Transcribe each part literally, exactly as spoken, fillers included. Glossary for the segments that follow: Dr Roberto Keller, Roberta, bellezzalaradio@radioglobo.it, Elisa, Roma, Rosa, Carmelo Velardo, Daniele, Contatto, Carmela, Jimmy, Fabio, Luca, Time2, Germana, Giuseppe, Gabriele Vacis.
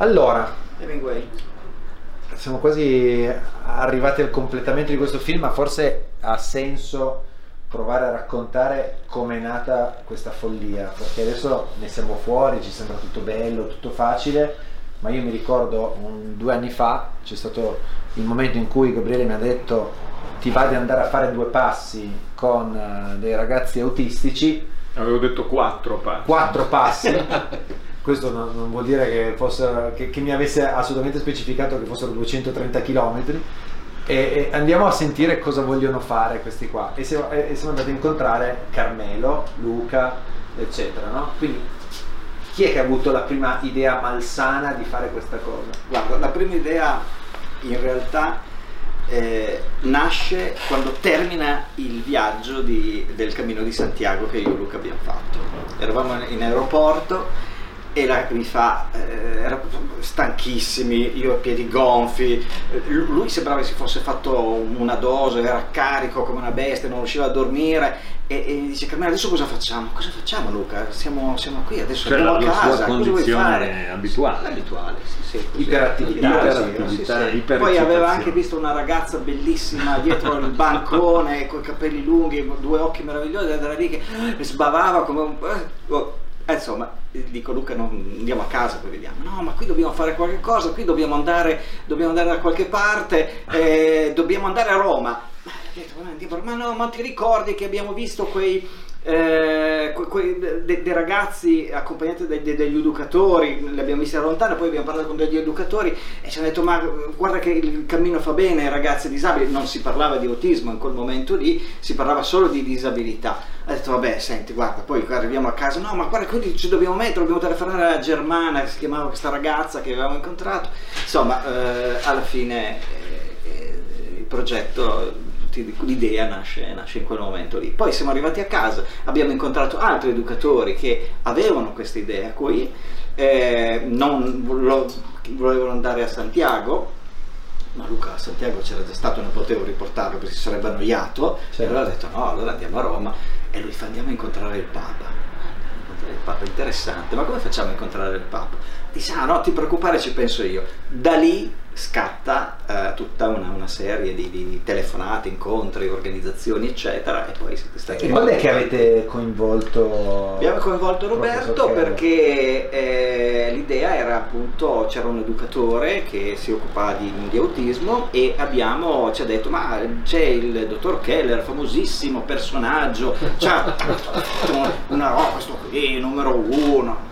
Allora, siamo quasi arrivati al completamento di questo film, ma forse ha senso provare a raccontare com'è nata questa follia, perché adesso ne siamo fuori, ci sembra tutto bello, tutto facile, ma io mi ricordo un, due anni fa c'è stato il momento in cui Gabriele mi ha detto: ti va di andare a fare due passi con dei ragazzi autistici. Avevo detto quattro passi. Quattro passi. Questo non, non vuol dire che, fosse, che, che mi avesse assolutamente specificato che fossero duecentotrenta chilometri, e, e andiamo a sentire cosa vogliono fare questi qua, e siamo, e siamo andati a incontrare Carmelo, Luca, eccetera, no? Quindi chi è che ha avuto la prima idea malsana di fare questa cosa? Guarda, la prima idea in realtà eh, nasce quando termina il viaggio di, del Cammino di Santiago che io e Luca abbiamo fatto. Eravamo in aeroporto e la, mi fa eh, stanchissimi, io a piedi gonfi, lui sembrava che si fosse fatto una dose, era carico come una bestia, non riusciva a dormire, e, e dice: Carmela, adesso cosa facciamo? Cosa facciamo, Luca? Siamo, siamo qui, adesso cioè, andiamo la, a casa, cosa vuoi fare? Abituale, abituale, sì, sì, iperattività, iperattività, sì, sì. Poi aveva anche visto una ragazza bellissima dietro il bancone, coi capelli lunghi, due occhi meravigliosi, era lì che sbavava come un... Oh. Insomma, dico: Luca, no, andiamo a casa, poi vediamo. No, ma qui dobbiamo fare qualche cosa, qui dobbiamo andare, dobbiamo andare da qualche parte, eh, dobbiamo andare a Roma. Ma, detto, ma no, ma ti ricordi che abbiamo visto quei, eh, quei dei de ragazzi accompagnati de, de, degli educatori, li abbiamo visti da lontano, poi abbiamo parlato con degli educatori e ci hanno detto: ma guarda che il cammino fa bene ai ragazzi disabili. Non si parlava di autismo in quel momento lì, si parlava solo di disabilità. Ha detto: vabbè, senti, guarda, poi arriviamo a casa, no, ma guarda, quindi ci dobbiamo mettere, dobbiamo telefonare alla Germana, che si chiamava questa ragazza che avevamo incontrato. Insomma, eh, alla fine eh, il progetto, l'idea nasce, nasce in quel momento lì. Poi siamo arrivati a casa, abbiamo incontrato altri educatori che avevano questa idea qui, eh, non volevano andare a Santiago, ma Luca a Santiago c'era già stato, non potevo riportarlo perché si sarebbe annoiato, certo. E allora ho detto: no, allora andiamo a Roma. E lui fa: andiamo a incontrare il Papa. Il Papa, interessante, ma come facciamo a incontrare il Papa? Dice: ah, no, ti preoccupare, ci penso io. Da lì scatta eh, tutta una, una serie di, di telefonate, incontri, organizzazioni, eccetera. E poi siete stati... E quando è che avete coinvolto? Abbiamo coinvolto Roberto perché eh, l'idea era, appunto, c'era un educatore che si occupava di, di autismo, e abbiamo, ci ha detto: ma c'è il dottor Keller, famosissimo personaggio, c'ha una roba, oh, questo qui, numero uno.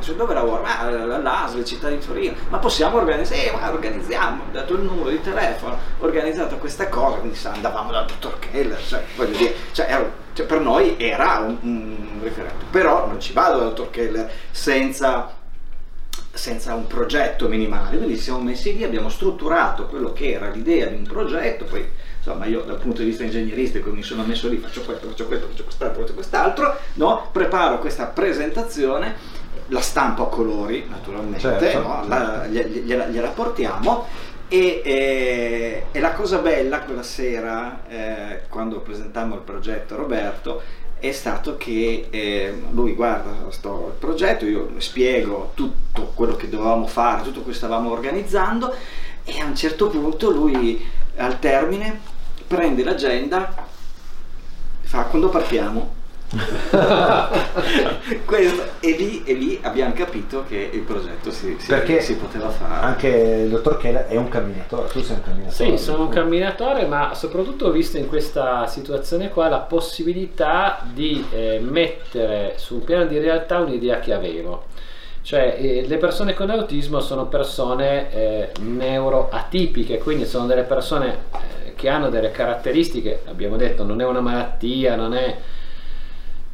Cioè, dove lavora? Ah, all'A S L, Città di Torino. Ma possiamo organizzare? Eh, ma organizziamo, ho dato il numero di telefono, ho organizzato questa cosa, quindi andavamo dal dottor Keller, cioè, voglio dire, cioè, era, cioè, per noi era un, un riferimento. Però non ci vado dal dottor Keller senza, senza un progetto minimale, quindi ci siamo messi lì, abbiamo strutturato quello che era l'idea di un progetto, poi insomma io dal punto di vista ingegneristico mi sono messo lì, faccio questo, faccio questo, faccio quest'altro, faccio quest'altro, no? Preparo questa presentazione, la stampo a colori naturalmente, certo, no? la, gliela, gliela portiamo, e, e, e la cosa bella quella sera eh, quando presentammo il progetto a Roberto è stato che eh, lui guarda sto il progetto, io spiego tutto quello che dovevamo fare, tutto quello che stavamo organizzando, e a un certo punto lui al termine prende l'agenda, fa: quando partiamo? Questo, e, lì, e lì abbiamo capito che il progetto si, si, perché si poteva fare. Anche il dottor Keller è un camminatore, tu sei un camminatore. Sì, sono un camminatore, ma soprattutto ho visto in questa situazione qua la possibilità di eh, mettere su un piano di realtà un'idea che avevo. Cioè eh, le persone con autismo sono persone eh, neuroatipiche, quindi sono delle persone eh, che hanno delle caratteristiche, abbiamo detto, non è una malattia, non è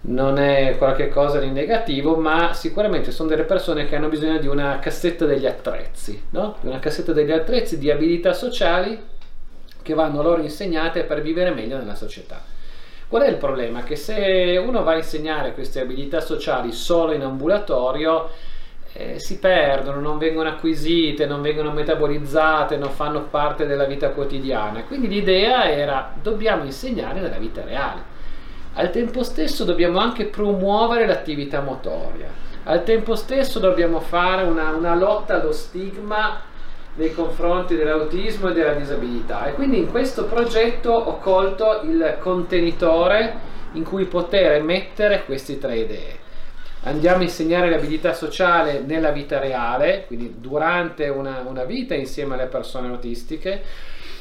non è qualche cosa di negativo, ma sicuramente sono delle persone che hanno bisogno di una cassetta degli attrezzi, no? Di una cassetta degli attrezzi di abilità sociali che vanno loro insegnate per vivere meglio nella società. Qual è il problema? Che se uno va a insegnare queste abilità sociali solo in ambulatorio, eh, si perdono, non vengono acquisite, non vengono metabolizzate, non fanno parte della vita quotidiana. Quindi l'idea era: dobbiamo insegnare nella vita reale. Al tempo stesso dobbiamo anche promuovere l'attività motoria, Al tempo stesso dobbiamo fare una, una lotta allo stigma nei confronti dell'autismo e della disabilità, e quindi in questo progetto ho colto il contenitore in cui poter mettere queste tre idee. Andiamo a insegnare l'abilità sociale nella vita reale, quindi durante una, una vita insieme alle persone autistiche.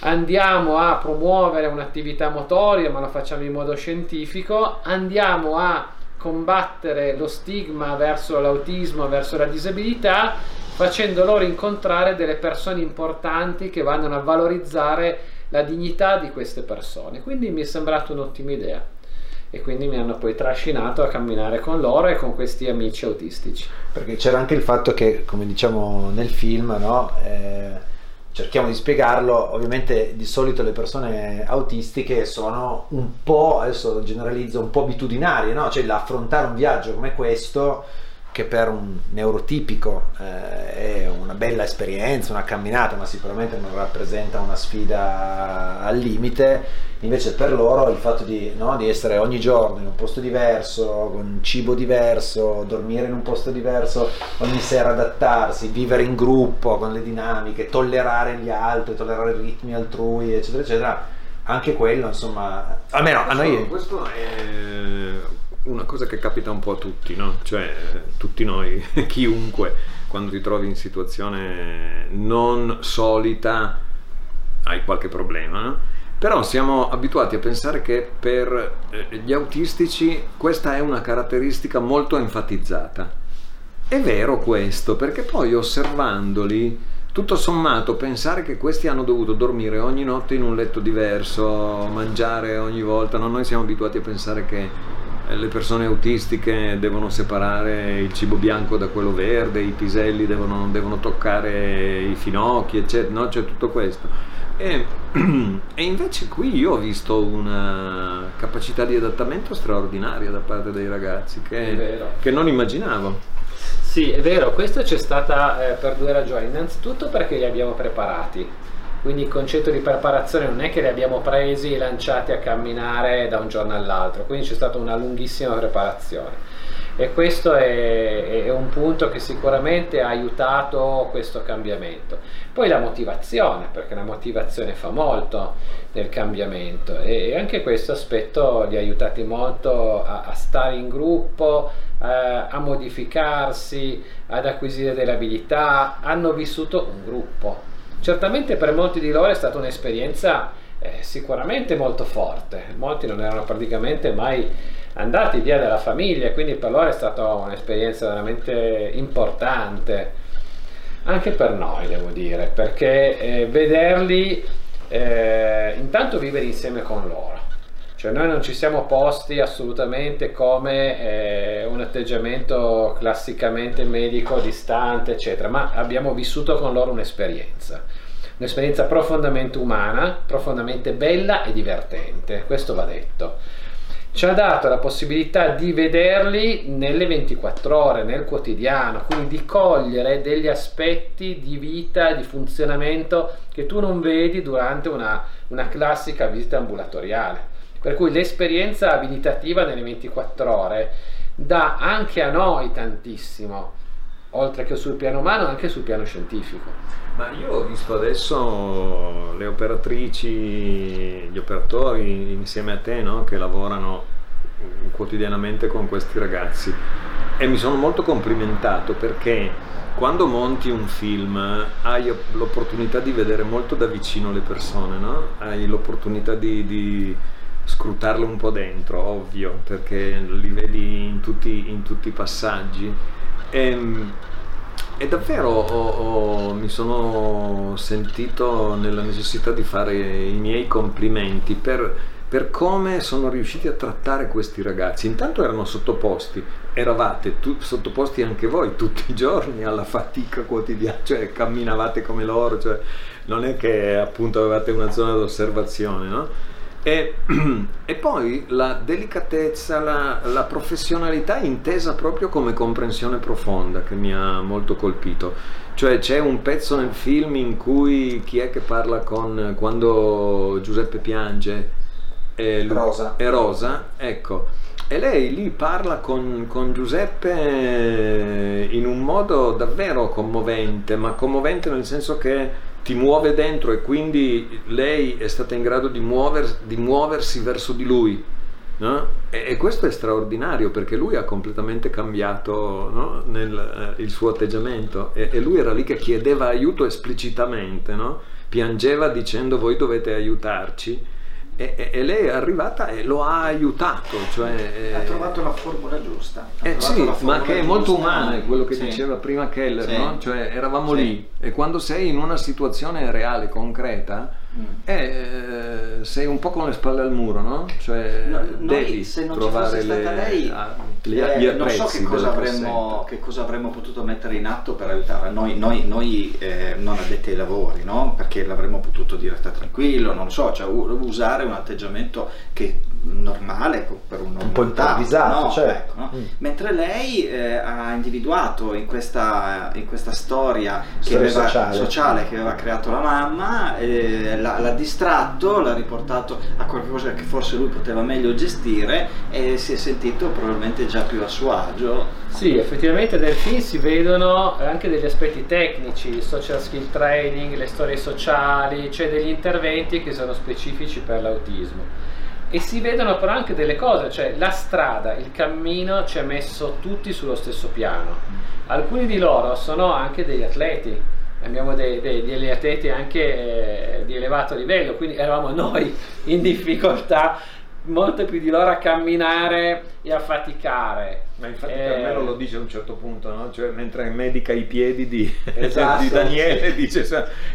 Andiamo a promuovere un'attività motoria, ma lo facciamo in modo scientifico. Andiamo a combattere lo stigma verso l'autismo, verso la disabilità, facendo loro incontrare delle persone importanti che vanno a valorizzare la dignità di queste persone. Quindi mi è sembrata un'ottima idea, e quindi mi hanno poi trascinato a camminare con loro e con questi amici autistici. Perché c'era anche il fatto che, come diciamo nel film, no? eh, cerchiamo di spiegarlo, ovviamente di solito le persone autistiche sono un po', adesso generalizzo, un po' abitudinarie, no? Cioè affrontare un viaggio come questo, che per un neurotipico eh, è una bella esperienza, una camminata, ma sicuramente non rappresenta una sfida al limite, invece per loro il fatto di, no, di essere ogni giorno in un posto diverso, con un cibo diverso, dormire in un posto diverso, ogni sera adattarsi, vivere in gruppo con le dinamiche, tollerare gli altri, tollerare i ritmi altrui, eccetera eccetera, anche quello, insomma, almeno a noi questo è una cosa che capita un po' a tutti, no? Cioè tutti noi, chiunque, quando ti trovi in situazione non solita hai qualche problema, no? Però siamo abituati a pensare che per gli autistici questa è una caratteristica molto enfatizzata. È vero questo, perché poi osservandoli, tutto sommato, pensare che questi hanno dovuto dormire ogni notte in un letto diverso, mangiare ogni volta, no? Noi siamo abituati a pensare che le persone autistiche devono separare il cibo bianco da quello verde, i piselli devono, non devono toccare i finocchi, eccetera, no? C'è tutto questo. E, e invece qui io ho visto una capacità di adattamento straordinaria da parte dei ragazzi che, che non immaginavo. Sì, è vero, questo c'è stata eh, per due ragioni. Innanzitutto perché li abbiamo preparati. Quindi il concetto di preparazione non è che li abbiamo presi e lanciati a camminare da un giorno all'altro, quindi c'è stata una lunghissima preparazione, e questo è, è un punto che sicuramente ha aiutato questo cambiamento. Poi la motivazione, perché la motivazione fa molto nel cambiamento, e anche questo aspetto li ha aiutati molto a, a stare in gruppo, a, a modificarsi, ad acquisire delle abilità. Hanno vissuto un gruppo. Certamente per molti di loro è stata un'esperienza eh, sicuramente molto forte. Molti non erano praticamente mai andati via dalla famiglia, quindi per loro è stata un'esperienza veramente importante. Anche per noi, devo dire, perché eh, vederli, eh, intanto vivere insieme con loro. Cioè noi non ci siamo posti assolutamente come eh, un atteggiamento classicamente medico, distante, eccetera, ma abbiamo vissuto con loro un'esperienza, un'esperienza profondamente umana, profondamente bella e divertente, questo va detto. Ci ha dato la possibilità di vederli nelle ventiquattro ore, nel quotidiano, quindi di cogliere degli aspetti di vita, di funzionamento che tu non vedi durante una, una classica visita ambulatoriale. Per cui l'esperienza abilitativa nelle ventiquattro ore dà anche a noi tantissimo, oltre che sul piano umano, anche sul piano scientifico. Ma io ho visto adesso le operatrici, gli operatori insieme a te, no? Che lavorano quotidianamente con questi ragazzi, e mi sono molto complimentato, perché quando monti un film hai l'opportunità di vedere molto da vicino le persone, no? Hai l'opportunità di... di scrutarlo un po' dentro, ovvio, perché li vedi in tutti, in tutti i passaggi, e, e davvero ho, ho, mi sono sentito nella necessità di fare i miei complimenti per, per come sono riusciti a trattare questi ragazzi. Intanto erano sottoposti, eravate tu, sottoposti anche voi tutti i giorni alla fatica quotidiana, cioè camminavate come loro, cioè non è che appunto avevate una zona d'osservazione, no? E, e poi la delicatezza, la, la professionalità intesa proprio come comprensione profonda, che mi ha molto colpito. Cioè c'è un pezzo nel film in cui chi è che parla con, quando Giuseppe piange, e Rosa. È Rosa, ecco, E lei lì parla con, con Giuseppe in un modo davvero commovente, ma commovente nel senso che ti muove dentro, e quindi lei è stata in grado di, muover, di muoversi verso di lui, no? e, e questo è straordinario, perché lui ha completamente cambiato, no? Nel, eh, il suo atteggiamento, e, e lui era lì che chiedeva aiuto esplicitamente, no? Piangeva dicendo voi dovete aiutarci. E, e lei è arrivata e lo ha aiutato, cioè, ha trovato la formula giusta, eh sì, ma che è molto umana, è quello che sì. diceva prima Keller, sì. no? Cioè eravamo sì. lì, e quando sei in una situazione reale, concreta, mm. eh, sei un po' con le spalle al muro, no? Cioè no, devi noi, se non trovare ci fosse stata le, lei, a, gli, eh, gli non so che cosa, avremmo, che cosa avremmo potuto mettere in atto per aiutare noi, noi, noi eh, non addetti ai lavori, no? Perché l'avremmo potuto dire sta tranquillo, non so, cioè usare un atteggiamento che normale per un, un po' improvvisato, no? Cioè. Ecco, no? Mm. Mentre lei eh, ha individuato in questa, in questa storia, storia che aveva, sociale. sociale che aveva creato la mamma, eh, l'ha distratto, l'ha riportato a qualcosa che forse lui poteva meglio gestire, e si è sentito probabilmente già più a suo agio. Sì, effettivamente nel film si vedono anche degli aspetti tecnici, il social skill training, le storie sociali, cioè degli interventi che sono specifici per l'autismo. E si vedono però anche delle cose, cioè la strada, il cammino ci ha messo tutti sullo stesso piano. Alcuni di loro sono anche degli atleti, abbiamo dei, dei, degli atleti anche eh, di elevato livello, quindi eravamo noi in difficoltà, molto più di loro a camminare e a faticare. Ma infatti eh, Carmelo lo dice a un certo punto, no? Cioè, mentre medica i piedi di, esatto. di Daniele, dice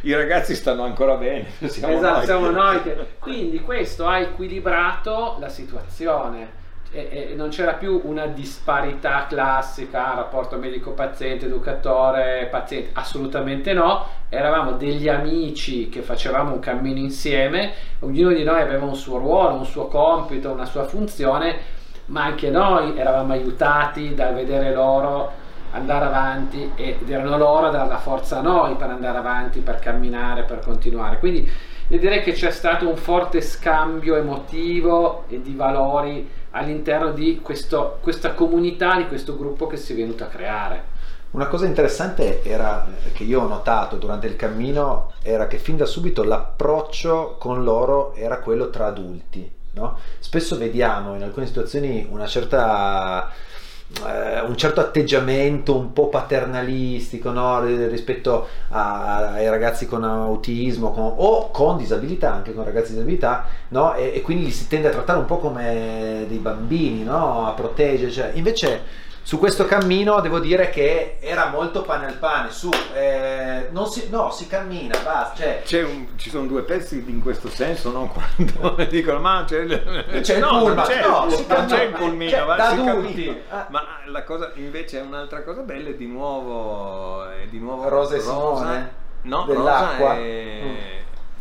i ragazzi stanno ancora bene, siamo esatto, noi. Siamo noi che... Quindi questo ha equilibrato la situazione, e, e non c'era più una disparità classica, rapporto medico-paziente, educatore-paziente, assolutamente no, eravamo degli amici che facevamo un cammino insieme, ognuno di noi aveva un suo ruolo, un suo compito, una sua funzione, ma anche noi eravamo aiutati dal vedere loro andare avanti, ed erano loro a dare la forza a noi per andare avanti, per camminare, per continuare. Quindi io direi che c'è stato un forte scambio emotivo e di valori all'interno di questo, questa comunità, di questo gruppo che si è venuto a creare. Una cosa interessante era che io ho notato durante il cammino era che fin da subito l'approccio con loro era quello tra adulti. No? Spesso vediamo in alcune situazioni una certa, eh, un certo atteggiamento un po' paternalistico, no? Rispetto a, ai ragazzi con autismo con, o con disabilità, anche con ragazzi di disabilità, no? e, e quindi li si tende a trattare un po' come dei bambini, no? A proteggere, cioè. Invece su questo cammino devo dire che era molto pane al pane, su, eh, non si, no, si cammina, basta. Cioè. C'è un, ci sono due pezzi in questo senso, no? Quando dicono, ma c'è il, c'è no, il pulmino, c'è, no, si c'è il pulmino, ma si cammina. Ma la cosa invece è un'altra cosa bella, è di nuovo, è di nuovo Rosa e Simone, no, dell'acqua. Rosa e, mm.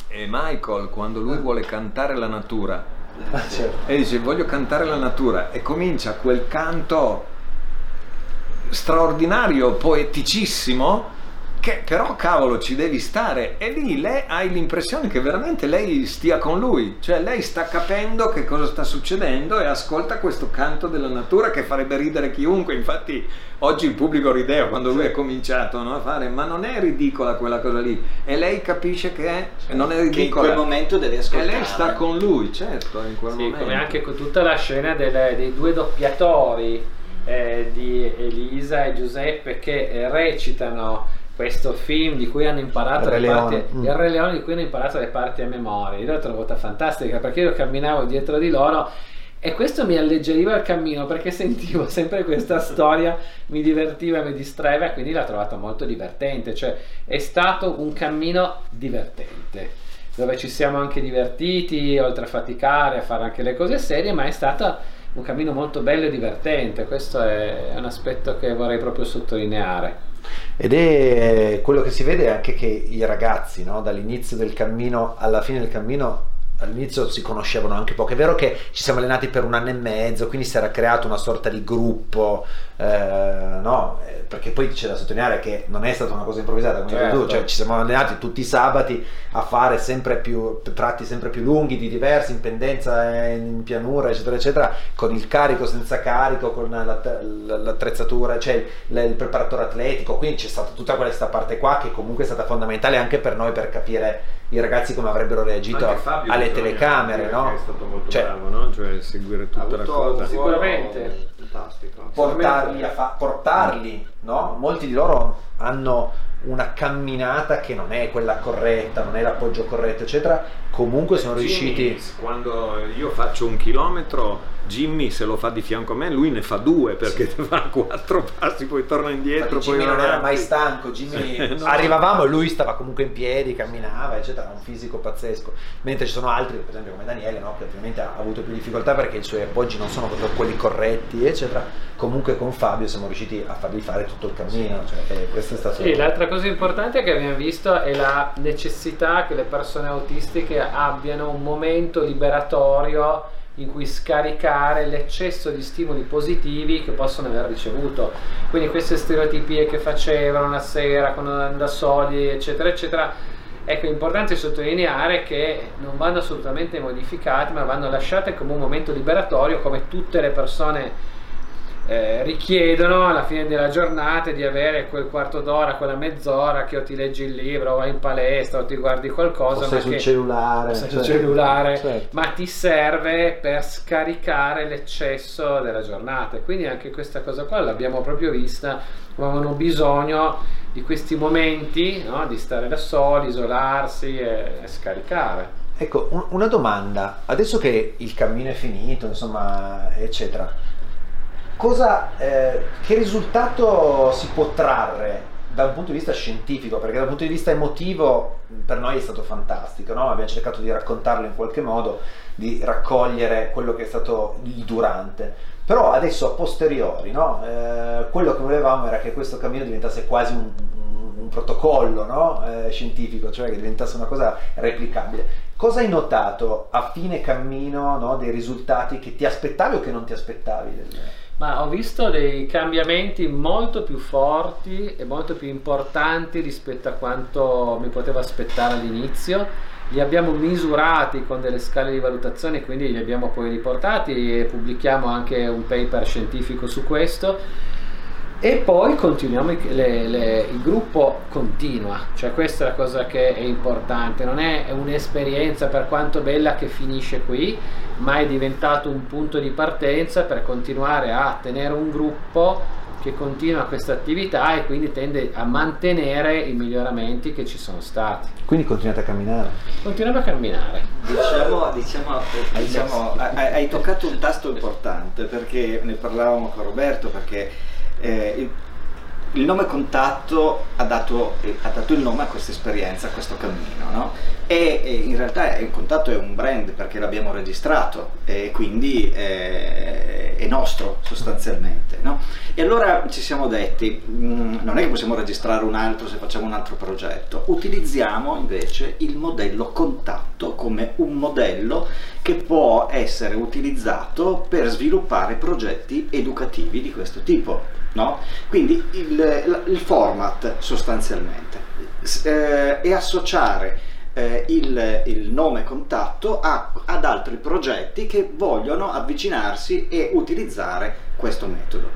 e Michael, quando lui mm. vuole cantare la natura, ah, certo. e dice voglio cantare la natura, e comincia quel canto straordinario, poeticissimo, che però cavolo ci devi stare, e lì lei, hai l'impressione che veramente lei stia con lui, cioè lei sta capendo che cosa sta succedendo e ascolta questo canto della natura che farebbe ridere chiunque. Infatti oggi il pubblico rideva quando lui ha cominciato, no, a fare, ma non è ridicola quella cosa lì, e lei capisce che non è ridicola, che in quel momento devi ascoltare, e lei sta con lui, certo, in quel sì, momento, come anche con tutta la scena delle, dei due doppiatori Eh, di Elisa e Giuseppe che eh, recitano questo film di cui hanno imparato le parti, mm. il Re Leone di cui hanno imparato le parti a memoria. Io l'ho trovata fantastica, perché io camminavo dietro di loro e questo mi alleggeriva il cammino, perché sentivo sempre questa storia, mi divertiva, mi distraeva, quindi l'ho trovata molto divertente, cioè è stato un cammino divertente dove ci siamo anche divertiti, oltre a faticare, a fare anche le cose serie, ma è stata un cammino molto bello e divertente. Questo è un aspetto che vorrei proprio sottolineare, ed è quello che si vede anche, che i ragazzi, no, dall'inizio del cammino alla fine del cammino all'inizio si conoscevano anche poco. È vero che ci siamo allenati per un anno e mezzo, quindi si era creato una sorta di gruppo, eh, no? Perché poi c'è da sottolineare che non è stata una cosa improvvisata, come certo. tu, cioè ci siamo allenati tutti i sabati a fare sempre più tratti sempre più lunghi di diversi, in pendenza, in pianura, eccetera, eccetera, con il carico, senza carico, con l'attrezzatura, cioè il preparatore atletico. Quindi c'è stata tutta questa parte qua che comunque è stata fondamentale anche per noi, per capire i ragazzi come avrebbero reagito Fabio, alle telecamere, no? È stato molto cioè, bravo, no? Cioè seguire tutta la cosa. Sicuramente. Fantastico. Portarli, a fa- portarli, no? Molti di loro hanno una camminata che non è quella corretta, non è l'appoggio corretto, eccetera. Comunque sono Jimmy, riusciti. Quando io faccio un chilometro, Jimmy se lo fa di fianco a me, lui ne fa due, perché sì. fa quattro passi, poi torna indietro. Poi Jimmy non avanti. Era mai stanco. Jimmy no. Arrivavamo e lui stava comunque in piedi, camminava, eccetera. Un fisico pazzesco. Mentre ci sono altri, per esempio come Daniele, no? Che ovviamente ha avuto più difficoltà perché i suoi appoggi non sono quelli corretti, eccetera. Comunque con Fabio siamo riusciti a fargli fare tutto il cammino. Sì. Cioè, questa è stata sì, l'altra cosa importante che abbiamo visto è la necessità che le persone autistiche abbiano un momento liberatorio in cui scaricare l'eccesso di stimoli positivi che possono aver ricevuto. Quindi queste stereotipie che facevano la sera con da soli, eccetera eccetera, ecco, è importante sottolineare che non vanno assolutamente modificate, ma vanno lasciate come un momento liberatorio, come tutte le persone Eh, richiedono alla fine della giornata, di avere quel quarto d'ora, quella mezz'ora che o ti leggi il libro o vai in palestra o ti guardi qualcosa, o sei ma sul che, cellulare, sei certo, sul cellulare certo. ma ti serve per scaricare l'eccesso della giornata. Quindi anche questa cosa qua l'abbiamo proprio vista, avevano bisogno di questi momenti, no? Di stare da soli, isolarsi e, e scaricare. Ecco, un, una domanda, adesso che il cammino è finito, insomma, eccetera, cosa, eh, che risultato si può trarre da un punto di vista scientifico? Perché dal punto di vista emotivo per noi è stato fantastico, no? Abbiamo cercato di raccontarlo in qualche modo, di raccogliere quello che è stato il durante, però adesso a posteriori, no? Eh, quello che volevamo era che questo cammino diventasse quasi un, un protocollo, no? Eh, scientifico, cioè che diventasse una cosa replicabile. Cosa hai notato a fine cammino, no? Dei risultati che ti aspettavi o che non ti aspettavi? Del... Ma ho visto dei cambiamenti molto più forti e molto più importanti rispetto a quanto mi potevo aspettare all'inizio. Li abbiamo misurati con delle scale di valutazione, quindi li abbiamo poi riportati e pubblichiamo anche un paper scientifico su questo. E poi continuiamo, le, le, il gruppo continua, cioè questa è la cosa che è importante, non è un'esperienza per quanto bella che finisce qui, ma è diventato un punto di partenza per continuare a tenere un gruppo che continua questa attività e quindi tende a mantenere i miglioramenti che ci sono stati. Quindi continuate a camminare? Continuiamo a camminare. Diciamo, diciamo, diciamo hai, hai toccato un tasto importante, perché ne parlavamo con Roberto, perché Eh, il, il nome Contatto ha dato, eh, ha dato il nome a questa esperienza, a questo cammino, no? E, e in realtà il Contatto è un brand, perché l'abbiamo registrato e quindi eh, è nostro sostanzialmente, no? E allora ci siamo detti, mh, non è che possiamo registrare un altro se facciamo un altro progetto, utilizziamo invece il modello Contatto come un modello che può essere utilizzato per sviluppare progetti educativi di questo tipo. No? Quindi il, il format sostanzialmente eh, è associare eh, il, il nome Contatto a, ad altri progetti che vogliono avvicinarsi e utilizzare questo metodo.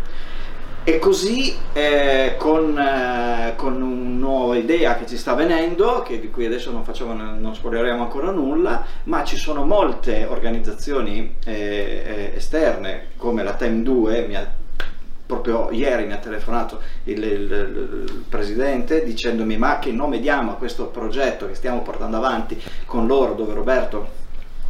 E così eh, con, eh, con una nuova idea che ci sta venendo, che di cui adesso non facciamo, non spoileremo ancora nulla, ma ci sono molte organizzazioni eh, esterne come la Time due, mi ha proprio ieri mi ha telefonato il, il, il presidente dicendomi ma che nome diamo a questo progetto che stiamo portando avanti con loro, dove Roberto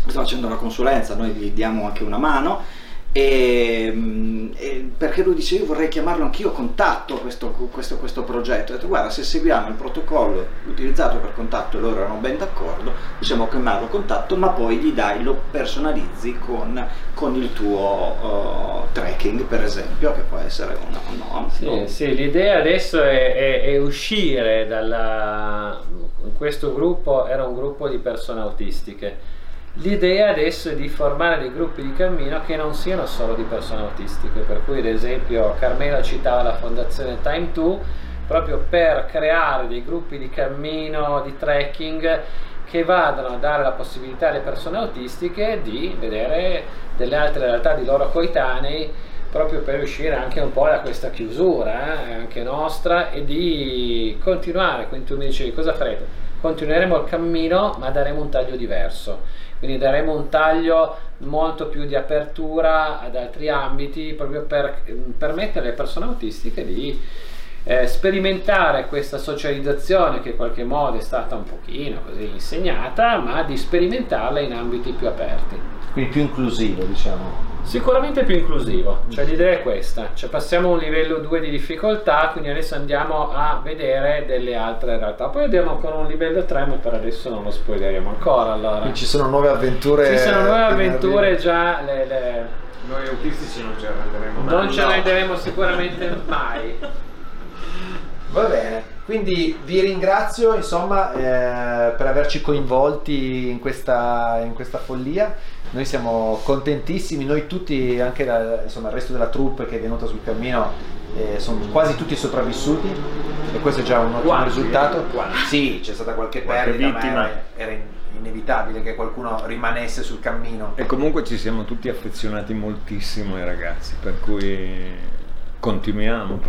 sta facendo una consulenza, noi gli diamo anche una mano, e, e perché lui dice io vorrei chiamarlo anch'io Contatto questo, questo, questo progetto. Ho detto guarda, se seguiamo il protocollo utilizzato per Contatto, e loro erano ben d'accordo, possiamo chiamarlo Contatto, ma poi gli dai, lo personalizzi con, con il tuo uh, tracking, per esempio, che può essere una, no, sì, no. Sì, l'idea adesso è, è, è uscire dalla... questo gruppo era un gruppo di persone autistiche L'idea adesso è di formare dei gruppi di cammino che non siano solo di persone autistiche, per cui ad esempio Carmela citava la fondazione Time two proprio per creare dei gruppi di cammino, di trekking che vadano a dare la possibilità alle persone autistiche di vedere delle altre realtà di loro coetanei, proprio per uscire anche un po' da questa chiusura eh, anche nostra, e di continuare. Quindi tu mi dicevi cosa farete? Continueremo il cammino, ma daremo un taglio diverso, quindi daremo un taglio molto più di apertura ad altri ambiti, proprio per permettere alle persone autistiche di eh, sperimentare questa socializzazione che in qualche modo è stata un pochino così insegnata, ma di sperimentarla in ambiti più aperti. Quindi più inclusivo, diciamo. Sicuramente più inclusivo, cioè l'idea è questa, cioè passiamo a un livello due di difficoltà, quindi adesso andiamo a vedere delle altre realtà, poi andiamo ancora a un livello tre, ma per adesso non lo spoileriamo ancora. Allora, ci sono nuove avventure, ci sono nuove avventure già, le, le... noi autistici non ce ne renderemo mai, non ce ne renderemo sicuramente mai. Va bene, quindi vi ringrazio insomma eh, per averci coinvolti in questa, in questa follia. Noi siamo contentissimi, noi tutti, anche la, insomma, il resto della troupe che è venuta sul cammino, eh, sono quasi tutti sopravvissuti e questo è già un ottimo quanti, risultato. Quanti. Sì, c'è stata qualche perdita, ma era, era inevitabile che qualcuno rimanesse sul cammino. E comunque ci siamo tutti affezionati moltissimo ai ragazzi, per cui... continuiamo.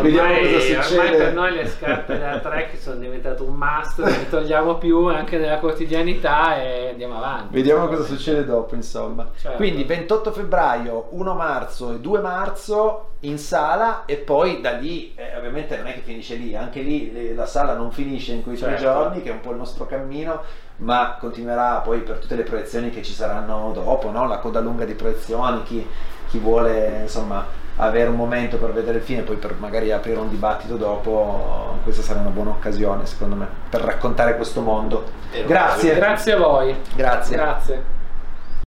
Vediamo ormai, cosa succede. Ormai per noi le scarpe della trek sono diventate un must, non le togliamo più anche nella quotidianità e andiamo avanti. Vediamo cosa succede dopo, insomma. Certo. Quindi ventotto febbraio, primo marzo e due marzo in sala, e poi da lì eh, ovviamente non è che finisce lì, anche lì le, la sala non finisce in quei certo. tre giorni, che è un po' il nostro cammino, ma continuerà poi per tutte le proiezioni che ci saranno dopo, no? La coda lunga di proiezioni, chi, chi vuole insomma avere un momento per vedere il film e poi per magari aprire un dibattito dopo, questa sarà una buona occasione secondo me per raccontare questo mondo. Grazie, grazie a voi, grazie, grazie.